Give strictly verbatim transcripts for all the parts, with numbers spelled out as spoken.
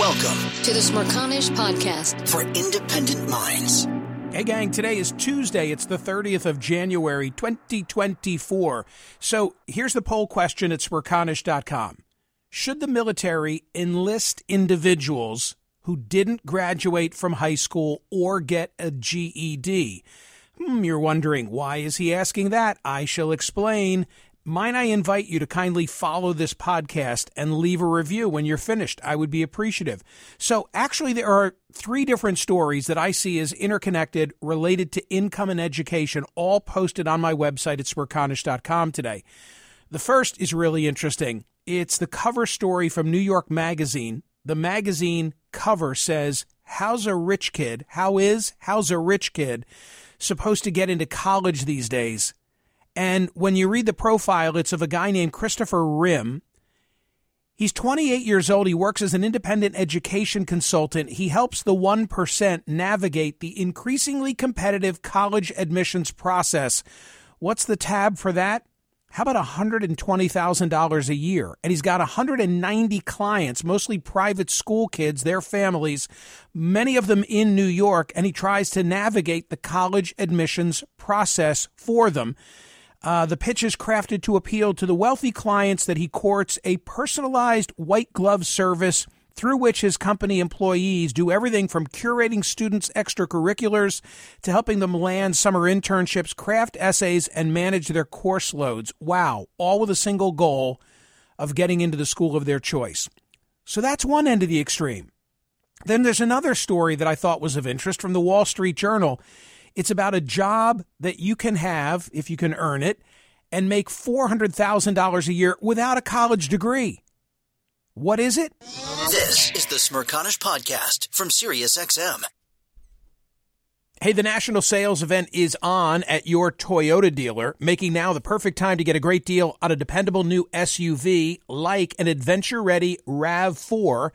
Welcome to the Smerconish Podcast for independent minds. Hey, gang, today is Tuesday. It's the thirtieth of January, twenty twenty-four. So here's the poll question at Smerconish dot com. Should the military enlist individuals who didn't graduate from high school or get a G E D? Hmm, you're wondering, why is he asking that? I shall explain. Might I invite you to kindly follow this podcast and leave a review when you're finished? I would be appreciative. So actually, there are three different stories that I see as interconnected, related to income and education, all posted on my website at Smerconish dot com today. The first is really interesting. It's the cover story from New York Magazine. The magazine cover says, how's a rich kid, how is, how's a rich kid supposed to get into college these days? And when you read the profile, it's of a guy named Christopher Rim. He's twenty-eight years old. He works as an independent education consultant. He helps the one percent navigate the increasingly competitive college admissions process. What's the tab for that? How about one hundred twenty thousand dollars a year? And he's got one hundred ninety clients, mostly private school kids, their families, many of them in New York, and he tries to navigate the college admissions process for them. Uh, the pitch is crafted to appeal to the wealthy clients that he courts, a personalized white-glove service through which his company employees do everything from curating students' extracurriculars to helping them land summer internships, craft essays, and manage their course loads. Wow, all with a single goal of getting into the school of their choice. So that's one end of the extreme. Then there's another story that I thought was of interest from the Wall Street Journal. It's about a job that you can have, if you can earn it, and make four hundred thousand dollars a year without a college degree. What is it? This is the Smerconish Podcast from SiriusXM. Hey, the national sales event is on at your Toyota dealer, making now the perfect time to get a great deal on a dependable new S U V like an adventure-ready RAV four.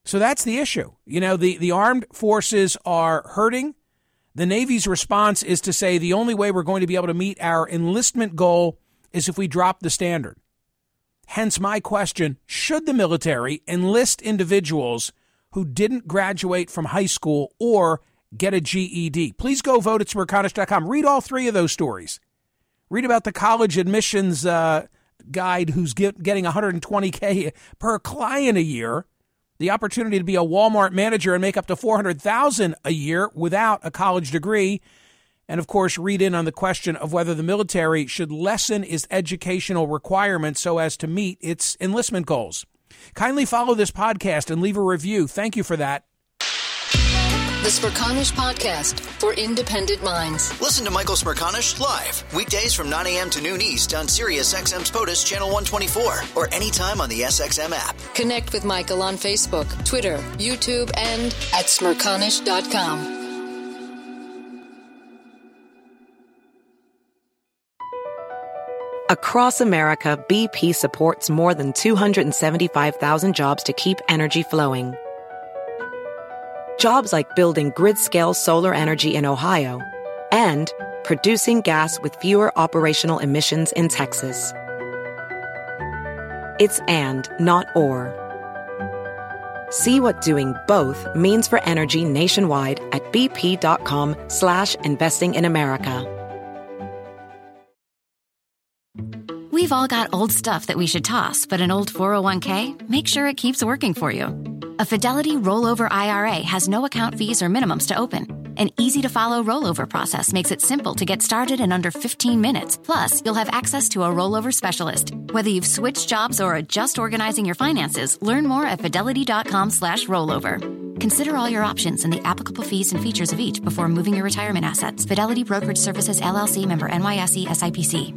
So that's the issue. You know, the, the armed forces are hurting. The Navy's response is to say the only way we're going to be able to meet our enlistment goal is if we drop the standard. Hence my question, should the military enlist individuals who didn't graduate from high school or get a G E D? Please go vote at Smerconish dot com. Read all three of those stories. Read about the college admissions uh, guide who's get, getting one hundred twenty thousand dollars per client a year, the opportunity to be a Walmart manager and make up to four hundred thousand dollars a year without a college degree, and, of course, read in on the question of whether the military should lessen its educational requirements so as to meet its enlistment goals. Kindly follow this podcast and leave a review. Thank you for that. The Smerconish Podcast for independent minds. Listen to Michael Smerconish live weekdays from nine a.m. to noon East on SiriusXM's POTUS Channel one twenty-four or anytime on the S X M app. Connect with Michael on Facebook, Twitter, YouTube, and at Smerconish dot com. Across America, B P supports more than two hundred seventy-five thousand jobs to keep energy flowing. Jobs like building grid-scale solar energy in Ohio and producing gas with fewer operational emissions in Texas. It's and, not or. See what doing both means for energy nationwide at bp.com slash investing in America. We've all got old stuff that we should toss, but an old four oh one k, make sure it keeps working for you. A Fidelity rollover I R A has no account fees or minimums to open. An easy-to-follow rollover process makes it simple to get started in under fifteen minutes. Plus, you'll have access to a rollover specialist. Whether you've switched jobs or are just organizing your finances, learn more at fidelity.com slash rollover. Consider all your options and the applicable fees and features of each before moving your retirement assets. Fidelity Brokerage Services, L L C, member N Y S E S I P C.